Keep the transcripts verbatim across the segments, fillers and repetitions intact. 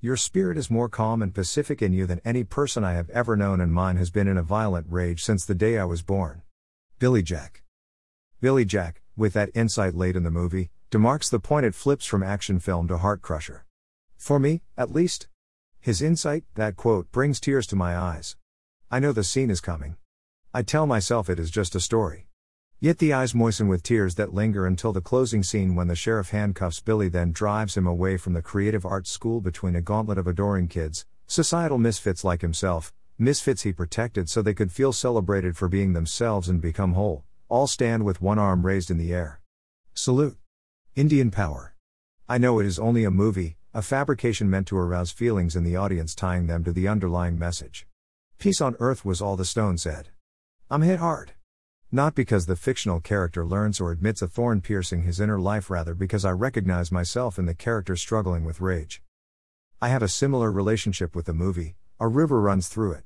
Your spirit is more calm and pacific in you than any person I have ever known, and mine has been in a violent rage since the day I was born. Billy Jack. Billy Jack, with that insight late in the movie, demarks the point it flips from action film to heart crusher. For me, at least. His insight, that quote, brings tears to my eyes. I know the scene is coming. I tell myself it is just a story. Yet the eyes moisten with tears that linger until the closing scene, when the sheriff handcuffs Billy, then drives him away from the creative arts school between a gauntlet of adoring kids, societal misfits like himself, misfits he protected so they could feel celebrated for being themselves and become whole. All stand with one arm raised in the air. Salute. Indian power. I know it is only a movie, a fabrication meant to arouse feelings in the audience, tying them to the underlying message. Peace on earth was all the Stone said. I'm hit hard. Not because the fictional character learns or admits a thorn piercing his inner life, rather because I recognize myself in the character struggling with rage. I have a similar relationship with the movie, A River Runs Through It.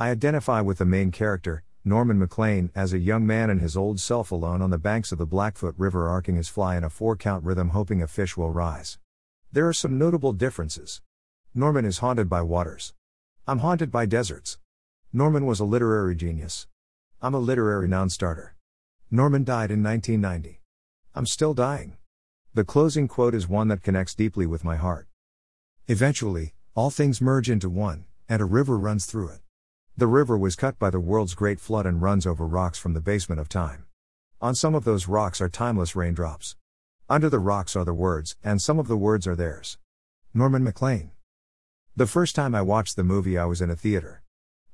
I identify with the main character, Norman Maclean, as a young man and his old self alone on the banks of the Blackfoot River, arcing his fly in a four-count rhythm hoping a fish will rise. There are some notable differences. Norman is haunted by waters. I'm haunted by deserts. Norman was a literary genius. I'm a literary non-starter. Norman died in nineteen ninety. I'm still dying. The closing quote is one that connects deeply with my heart. Eventually, all things merge into one, and a river runs through it. The river was cut by the world's great flood and runs over rocks from the basement of time. On some of those rocks are timeless raindrops. Under the rocks are the words, and some of the words are theirs. Norman Maclean. The first time I watched the movie, I was in a theater.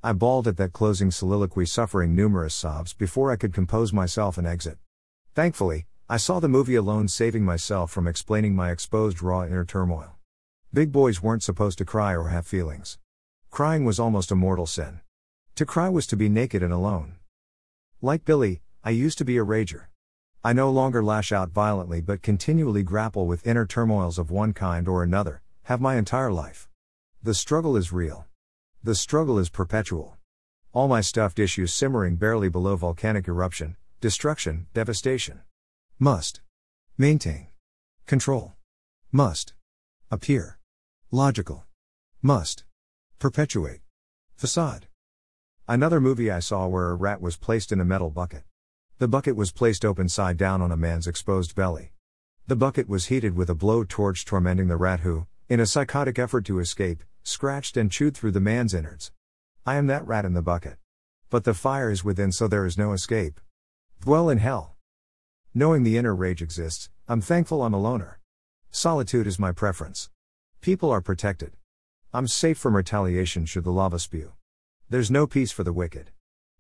I bawled at that closing soliloquy, suffering numerous sobs before I could compose myself and exit. Thankfully, I saw the movie alone, saving myself from explaining my exposed raw inner turmoil. Big boys weren't supposed to cry or have feelings. Crying was almost a mortal sin. To cry was to be naked and alone. Like Billy, I used to be a rager. I no longer lash out violently but continually grapple with inner turmoils of one kind or another, have my entire life. The struggle is real. The struggle is perpetual. All my stuffed issues simmering barely below volcanic eruption, destruction, devastation. Must. Maintain. Control. Must. Appear. Logical. Must. Perpetuate. Facade. Another movie I saw where a rat was placed in a metal bucket. The bucket was placed open side down on a man's exposed belly. The bucket was heated with a blowtorch, tormenting the rat who, in a psychotic effort to escape, scratched and chewed through the man's innards. I am that rat in the bucket. But the fire is within, so there is no escape. Dwell in hell. Knowing the inner rage exists, I'm thankful I'm a loner. Solitude is my preference. People are protected. I'm safe from retaliation should the lava spew. There's no peace for the wicked.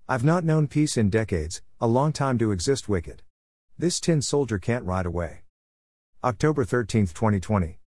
I've not known peace in decades, a long time to exist wicked. This tin soldier can't ride away. October thirteenth, twenty twenty.